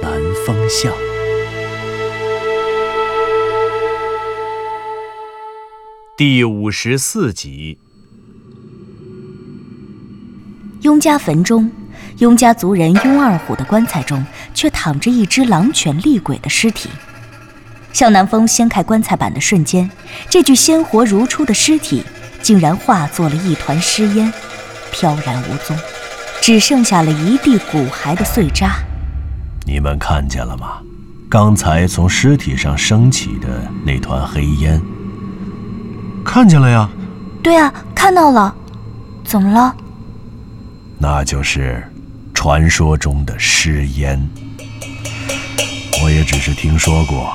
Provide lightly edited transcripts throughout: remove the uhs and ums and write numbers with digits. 南风向》。第54集。雍家坟中，雍家族人雍二虎的棺材中，却躺着一只狼犬厉鬼的尸体。向南风掀开棺材板的瞬间，这具鲜活如初的尸体竟然化作了一团尸烟，飘然无踪，只剩下了一地骨骸的碎渣。你们看见了吗？刚才从尸体上升起的那团黑烟。看见了呀。对啊，看到了。怎么了？那就是传说中的尸烟。我也只是听说过，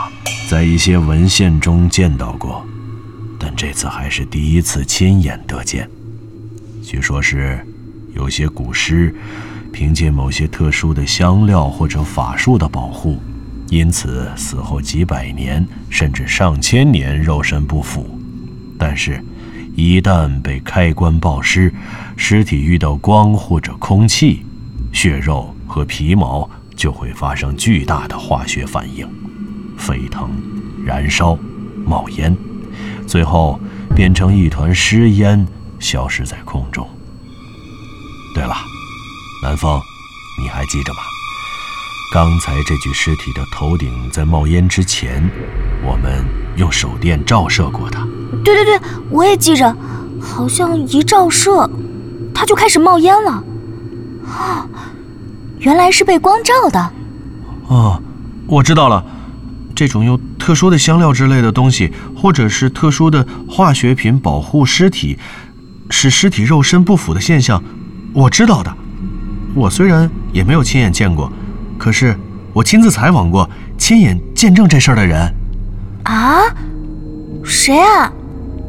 在一些文献中见到过，但这次还是第一次亲眼得见。据说是有些古尸凭借某些特殊的香料或者法术的保护，因此死后几百年甚至上千年肉身不腐，但是一旦被开棺暴尸，尸体遇到光或者空气，血肉和皮毛就会发生巨大的化学反应，沸腾、燃烧、冒烟，最后变成一团尸烟，消失在空中。对了，南风，你还记着吗？刚才这具尸体的头顶在冒烟之前，我们用手电照射过它。对对对，我也记着，好像一照射，它就开始冒烟了。啊，原来是被光照的。哦，我知道了。这种用特殊的香料之类的东西，或者是特殊的化学品保护尸体，使尸体肉身不腐的现象，我知道的。我虽然也没有亲眼见过，可是我亲自采访过亲眼见证这事儿的人。啊？谁啊？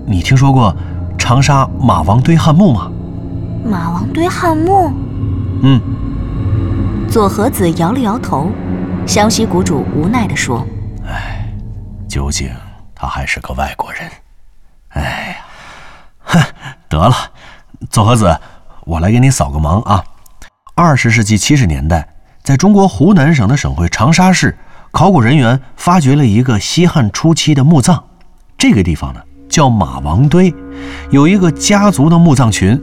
你听说过长沙马王堆汉墓吗？马王堆汉墓？嗯。左和子摇了摇头，湘西谷主无奈地说：哎，究竟他还是个外国人。哎呀，得了，左和子，我来给你扫个盲啊。20世纪70年代，在中国湖南省的省会长沙市，考古人员发掘了一个西汉初期的墓葬。这个地方呢，叫马王堆，有一个家族的墓葬群。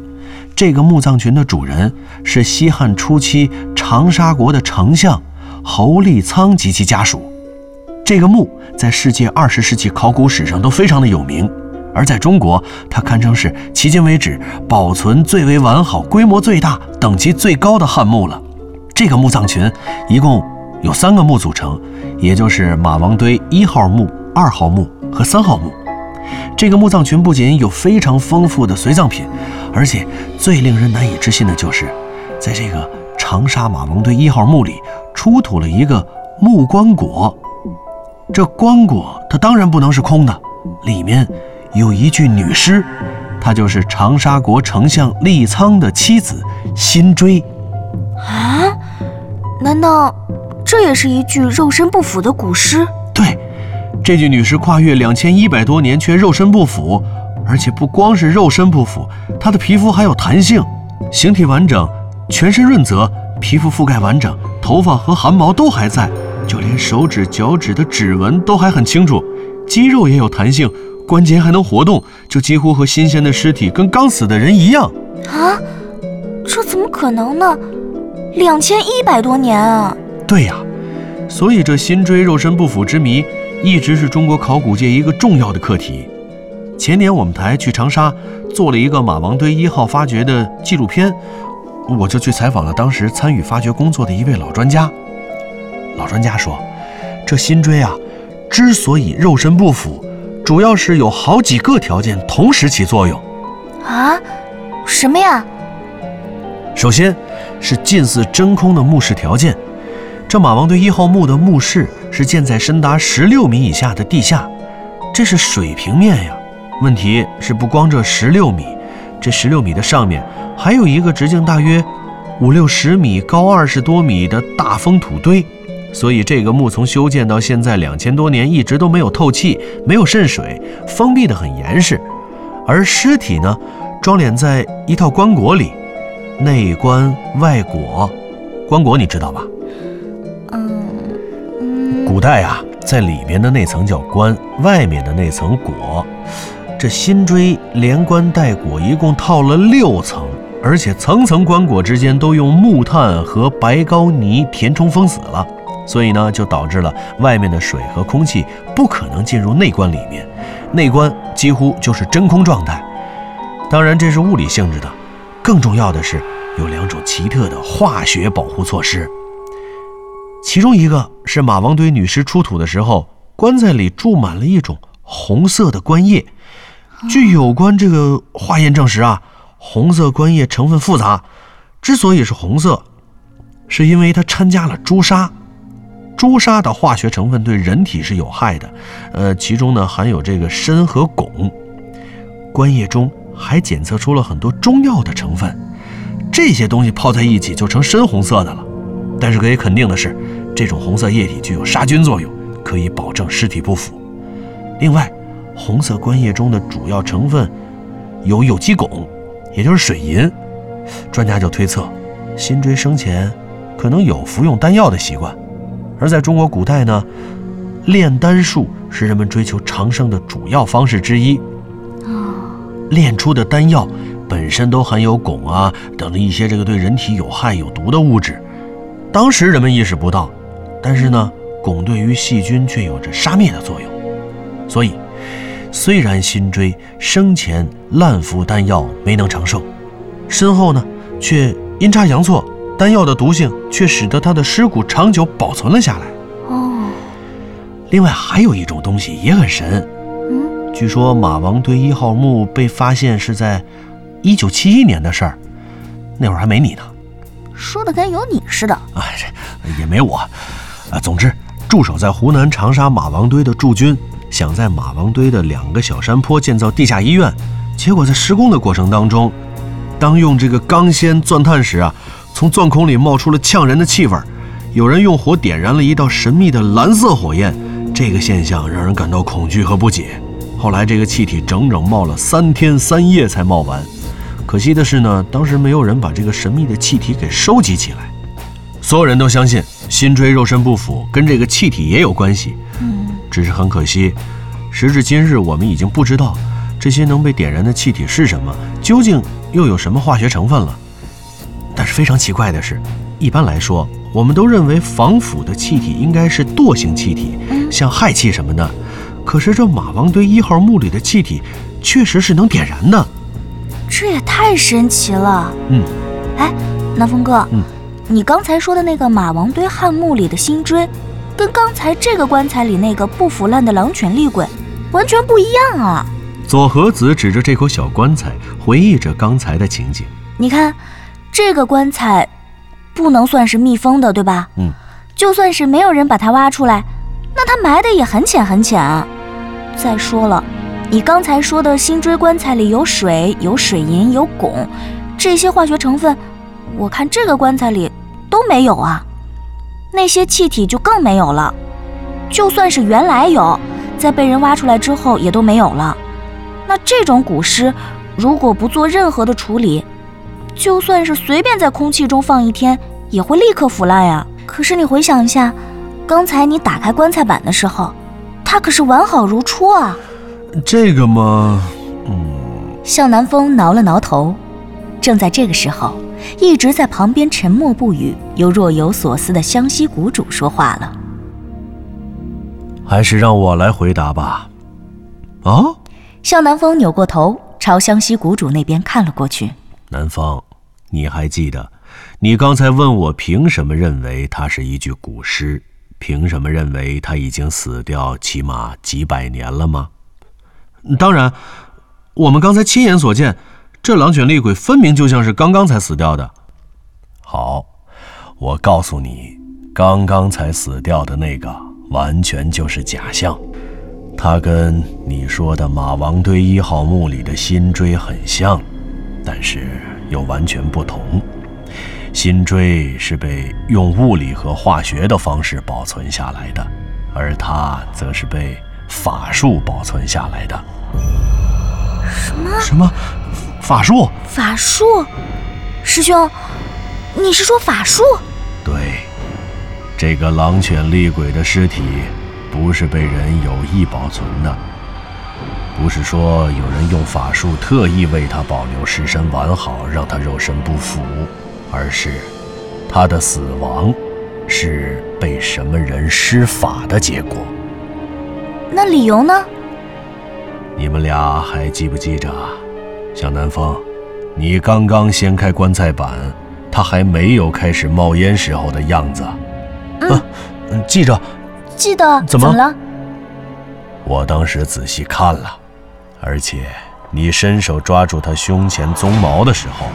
这个墓葬群的主人是西汉初期长沙国的丞相侯立苍及其家属。这个墓在世界20世纪考古史上都非常的有名，而在中国，它堪称是迄今为止保存最为完好、规模最大、等级最高的汉墓了。这个墓葬群一共有3个墓组成，也就是马王堆1号墓、2号墓和3号墓。这个墓葬群不仅有非常丰富的随葬品，而且最令人难以置信的就是，在这个长沙马王堆1号墓里出土了一个木棺椁。这棺椁它当然不能是空的，里面有一具女尸，她就是长沙国丞相立苍的妻子辛追。啊？难道这也是一具肉身不腐的古尸？对，这具女尸跨越2100多年却肉身不腐，而且不光是肉身不腐，她的皮肤还有弹性，形体完整，全身润泽，皮肤覆盖完整，头发和汗毛都还在，就连手指脚趾的指纹都还很清楚，肌肉也有弹性，关节还能活动，就几乎和新鲜的尸体跟刚死的人一样。啊，这怎么可能呢？2100多年啊！对呀，所以这辛追肉身不腐之谜一直是中国考古界一个重要的课题。前年我们台去长沙做了一个马王堆1号发掘的纪录片，我就去采访了当时参与发掘工作的一位老专家。老专家说，这辛追啊，之所以肉身不腐，主要是有好几个条件同时起作用。啊？什么呀？首先是近似真空的墓室条件，这马王堆1号墓的墓室是建在深达16米以下的地下，这是水平面呀。问题是不光这16米，这16米的上面还有一个直径大约5、60米、高20多米的大封土堆，所以这个墓从修建到现在2000多年一直都没有透气，没有渗水，封闭得很严实。而尸体呢，装殓在一套棺椁里，内棺外椁。棺椁你知道吧？古代啊，在里面的那层叫棺，外面的那层椁。这新锥连棺带椁一共套了6层，而且层层棺椁之间都用木炭和白膏泥填充封死了，所以呢就导致了外面的水和空气不可能进入内棺里面，内棺几乎就是真空状态。当然这是物理性质的，更重要的是有2种奇特的化学保护措施。其中一个是马王堆女尸出土的时候，棺材里注满了一种红色的棺液。据有关这个化验证实啊，红色棺液成分复杂，之所以是红色，是因为它掺加了朱砂。朱砂的化学成分对人体是有害的，其中呢含有这个砷和汞。棺液中还检测出了很多中药的成分，这些东西泡在一起就成深红色的了。但是可以肯定的是，这种红色液体具有杀菌作用，可以保证尸体不腐。另外，红色棺液中的主要成分有有机汞，也就是水银。专家就推测，辛追生前可能有服用丹药的习惯。而在中国古代呢，炼丹术是人们追求长生的主要方式之一。炼出的丹药本身都含有汞啊等一些这个对人体有害有毒的物质，当时人们意识不到，但是呢，汞对于细菌却有着杀灭的作用。所以虽然辛追生前滥服丹药没能长寿，身后呢却阴差阳错，丹药的毒性却使得他的尸骨长久保存了下来。另外还有一种东西也很神，据说马王堆1号墓被发现是在1971年的事儿，那会儿还没你呢，说的跟有你似的啊，也没我啊。总之，驻守在湖南长沙马王堆的驻军想在马王堆的2个小山坡建造地下医院，结果在施工的过程当中，当用这个钢锨钻探时啊，从钻孔里冒出了呛人的气味，有人用火点燃了一道神秘的蓝色火焰，这个现象让人感到恐惧和不解。后来这个气体整整冒了3天3夜才冒完，可惜的是呢，当时没有人把这个神秘的气体给收集起来。所有人都相信辛追肉身不腐跟这个气体也有关系，只是很可惜，时至今日我们已经不知道这些能被点燃的气体是什么，究竟又有什么化学成分了。但是非常奇怪的是，一般来说我们都认为防腐的气体应该是惰性气体，像氦气什么的，可是这马王堆1号墓里的气体确实是能点燃的，这也太神奇了。哎，南风哥，你刚才说的那个马王堆1号墓里的辛追，跟刚才这个棺材里那个不腐烂的狼犬厉鬼完全不一样啊。左和子指着这口小棺材，回忆着刚才的情景。你看，这个棺材不能算是密封的，对吧？就算是没有人把它挖出来，那它埋的也很浅很浅啊。再说了，你刚才说的辛追棺材里有水、有水银、有汞，这些化学成分，我看这个棺材里都没有啊。那些气体就更没有了，就算是原来有，在被人挖出来之后也都没有了。那这种古尸如果不做任何的处理，就算是随便在空气中放一天也会立刻腐烂呀。可是你回想一下，刚才你打开棺材板的时候，它可是完好如初啊。这个嘛，向南风挠了挠头。正在这个时候，一直在旁边沉默不语又若有所思的湘西谷主说话了。还是让我来回答吧。啊？向南风扭过头朝湘西谷主那边看了过去。南风，你还记得你刚才问我凭什么认为它是一具古尸，凭什么认为它已经死掉起码几百年了吗？当然，我们刚才亲眼所见，这狼犬厉鬼分明就像是刚刚才死掉的。好，我告诉你，刚刚才死掉的那个完全就是假象，他跟你说的马王堆1号墓里的新锥很像，但是又完全不同。新锥是被用物理和化学的方式保存下来的，而它则是被法术保存下来的。什么？法术？师兄，你是说法术？对，这个狼犬厉鬼的尸体不是被人有意保存的，不是说有人用法术特意为它保留尸身完好，让它肉身不腐，而是他的死亡是被什么人施法的结果。那理由呢？你们俩还记不记着，小南风，你刚刚掀开棺材板，他还没有开始冒烟时候的样子。记得。怎么了？我当时仔细看了，而且你伸手抓住他胸前鬃毛的时候，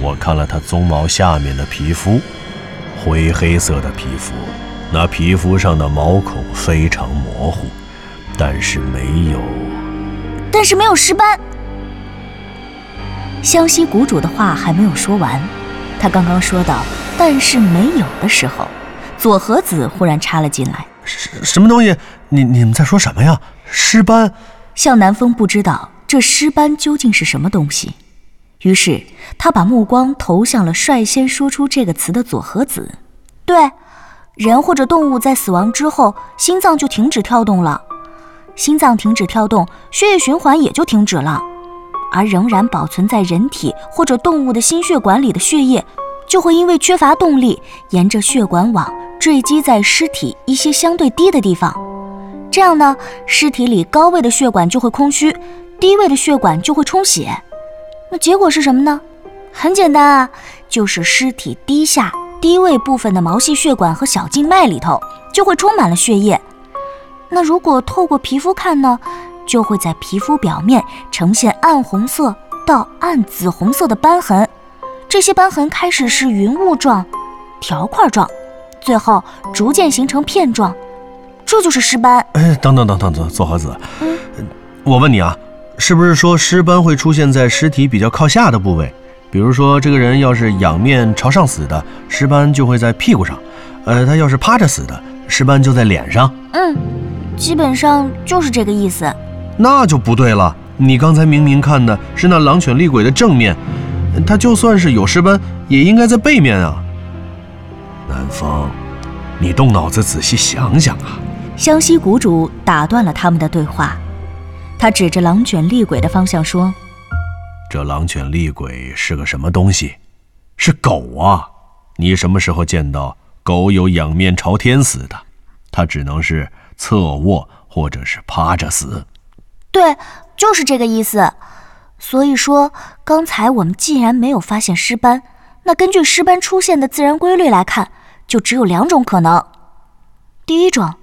我看了他鬃毛下面的皮肤，灰黑色的皮肤，那皮肤上的毛孔非常模糊，但是没有尸斑。湘西谷主的话还没有说完，他刚刚说到但是没有的时候，左和子忽然插了进来。什么东西？你们在说什么呀？尸斑？向南风不知道这尸斑究竟是什么东西，于是他把目光投向了率先说出这个词的左和子。对，人或者动物在死亡之后，心脏就停止跳动了，心脏停止跳动，血液循环也就停止了，而仍然保存在人体或者动物的心血管里的血液，就会因为缺乏动力，沿着血管网坠击在尸体一些相对低的地方。这样呢，尸体里高位的血管就会空虚，低位的血管就会充血。那结果是什么呢？很简单啊，就是尸体低位部分的毛细血管和小静脉里头就会充满了血液。那如果透过皮肤看呢，就会在皮肤表面呈现暗红色到暗紫红色的斑痕，这些斑痕开始是云雾状、条块状，最后逐渐形成片状，这就是尸斑。等，左和子，我问你啊，是不是说尸斑会出现在尸体比较靠下的部位？比如说这个人要是仰面朝上死的，尸斑就会在屁股上；他要是趴着死的，尸斑就在脸上。基本上就是这个意思。那就不对了，你刚才明明看的是那狼犬厉鬼的正面，他就算是有尸斑，也应该在背面啊。南风，你动脑子仔细想想啊。湘西谷主打断了他们的对话。他指着狼犬厉鬼的方向说：“这狼犬厉鬼是个什么东西？是狗啊！你什么时候见到狗有仰面朝天死的？它只能是侧卧或者是趴着死。”对，就是这个意思。所以说，刚才我们既然没有发现尸斑，那根据尸斑出现的自然规律来看，就只有两种可能。第一种，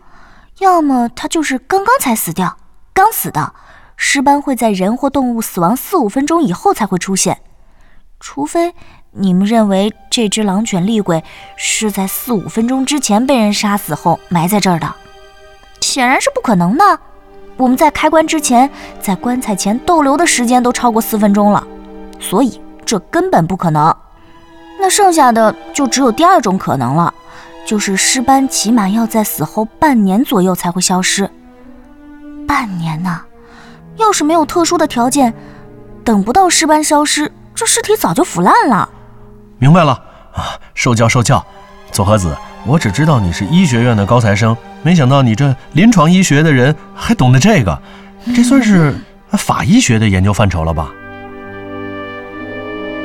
要么它就是刚刚才死掉，刚死的。尸斑会在人或动物死亡4-5分钟以后才会出现，除非你们认为这只狼犬厉鬼是在4-5分钟之前被人杀死后埋在这儿的，显然是不可能的。我们在开棺之前，在棺材前逗留的时间都超过4分钟了，所以这根本不可能。那剩下的就只有第二种可能了，就是尸斑起码要在死后半年左右才会消失。半年呢？要是没有特殊的条件，等不到尸斑消失，这尸体早就腐烂了。明白了啊，受教。左和子，我只知道你是医学院的高材生，没想到你这临床医学的人还懂得这个，这算是法医学的研究范畴了吧？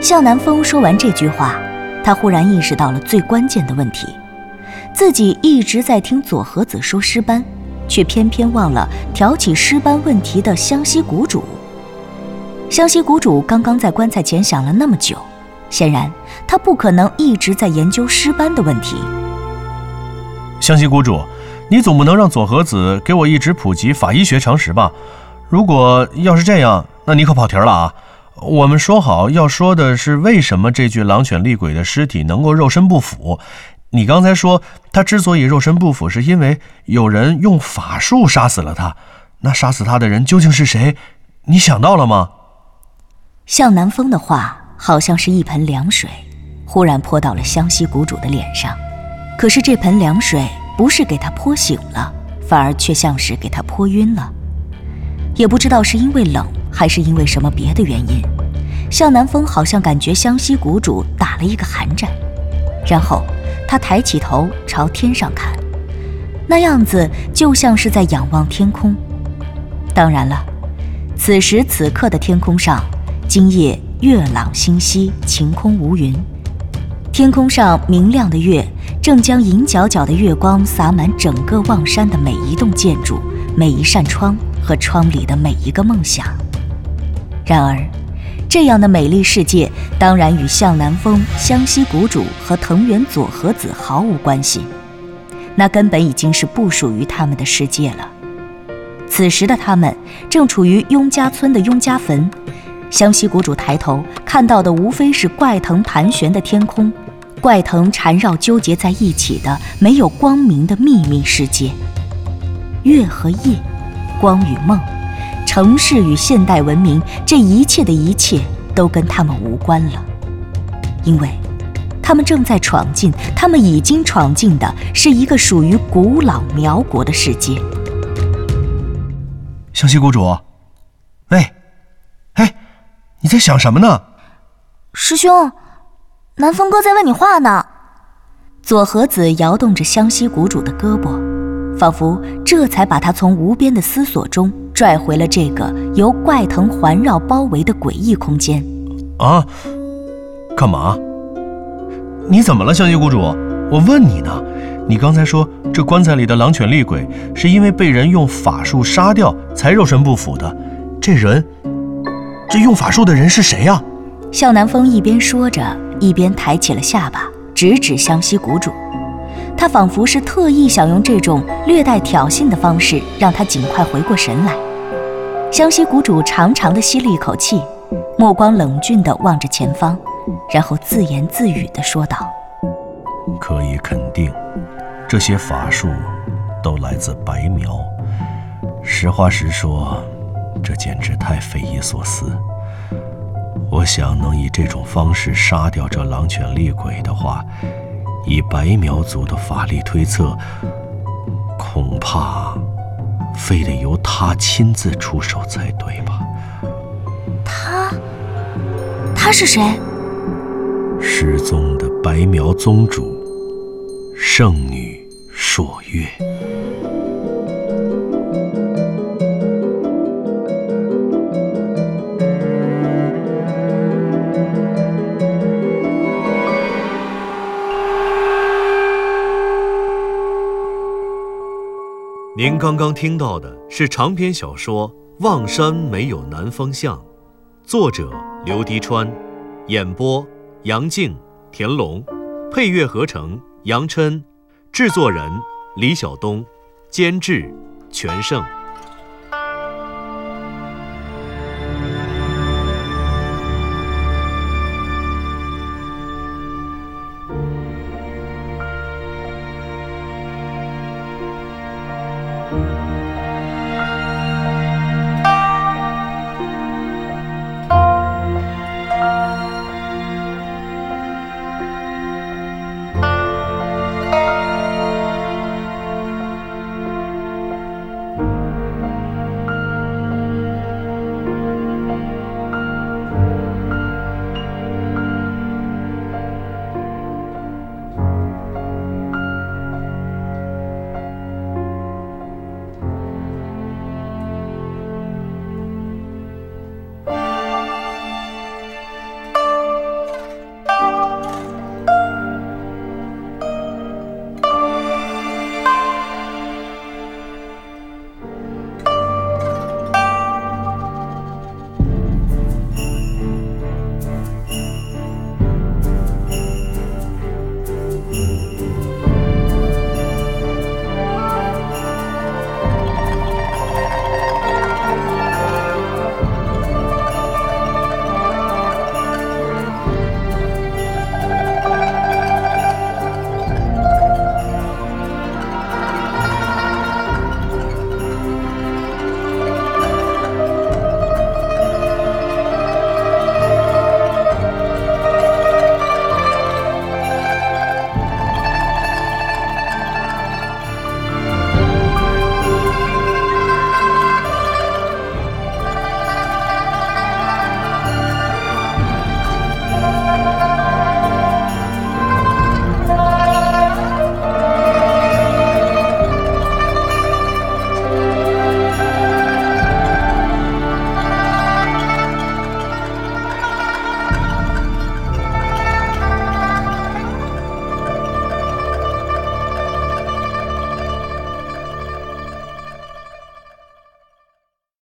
向南风说完这句话，他忽然意识到了最关键的问题，自己一直在听左和子说尸斑，却偏偏忘了挑起尸斑问题的湘西谷主。湘西谷主刚刚在棺材前想了那么久，显然他不可能一直在研究尸斑的问题。湘西谷主，你总不能让左和子给我一直普及法医学常识吧？如果要是这样，那你可跑题了啊！我们说好要说的是为什么这具狼犬厉鬼的尸体能够肉身不腐，你刚才说他之所以肉身不腐，是因为有人用法术杀死了他，那杀死他的人究竟是谁？你想到了吗？向南风的话好像是一盆凉水，忽然泼到了湘西谷主的脸上，可是这盆凉水不是给他泼醒了，反而却像是给他泼晕了。也不知道是因为冷还是因为什么别的原因，向南风好像感觉湘西谷主打了一个寒战，然后他抬起头朝天上看，那样子就像是在仰望天空。当然了，此时此刻的天空上，今夜月朗星稀，晴空无云，天空上明亮的月正将银皎皎的月光洒满整个望山的每一栋建筑，每一扇窗和窗里的每一个梦想。然而这样的美丽世界当然与向南风、湘西谷主和藤原佐和子毫无关系，那根本已经是不属于他们的世界了。此时的他们正处于雍家村的雍家坟，湘西谷主抬头看到的无非是怪藤盘旋的天空，怪藤缠绕纠结在一起的没有光明的秘密世界。月和夜，光与梦，城市与现代文明，这一切的一切都跟他们无关了，因为他们正在闯进，他们已经闯进的是一个属于古老苗国的世界。湘西谷主，喂，哎，你在想什么呢？师兄，南风哥在问你话呢。左和子摇动着湘西谷主的胳膊，仿佛这才把他从无边的思索中拽回了这个由怪藤环绕包围的诡异空间。啊，干嘛？你怎么了，湘西谷主？我问你呢，你刚才说这棺材里的狼犬厉鬼是因为被人用法术杀掉才肉身不腐的，这用法术的人是谁啊？向南风一边说着，一边抬起了下巴，直指湘西谷主。他仿佛是特意想用这种略带挑衅的方式让他尽快回过神来。湘西谷主长长地吸了一口气，目光冷峻地望着前方，然后自言自语地说道：可以肯定，这些法术都来自白苗。实话实说，这简直太匪夷所思。我想能以这种方式杀掉这狼犬厉鬼的话，以白苗族的法力推测，恐怕非得由他亲自出手才对吧？他是谁？失踪的白苗宗主圣女朔月。您刚刚听到的是长篇小说《望山没有南风向》，作者刘迪川，演播杨静、田龙，配乐合成杨琛，制作人李晓东，监制全胜。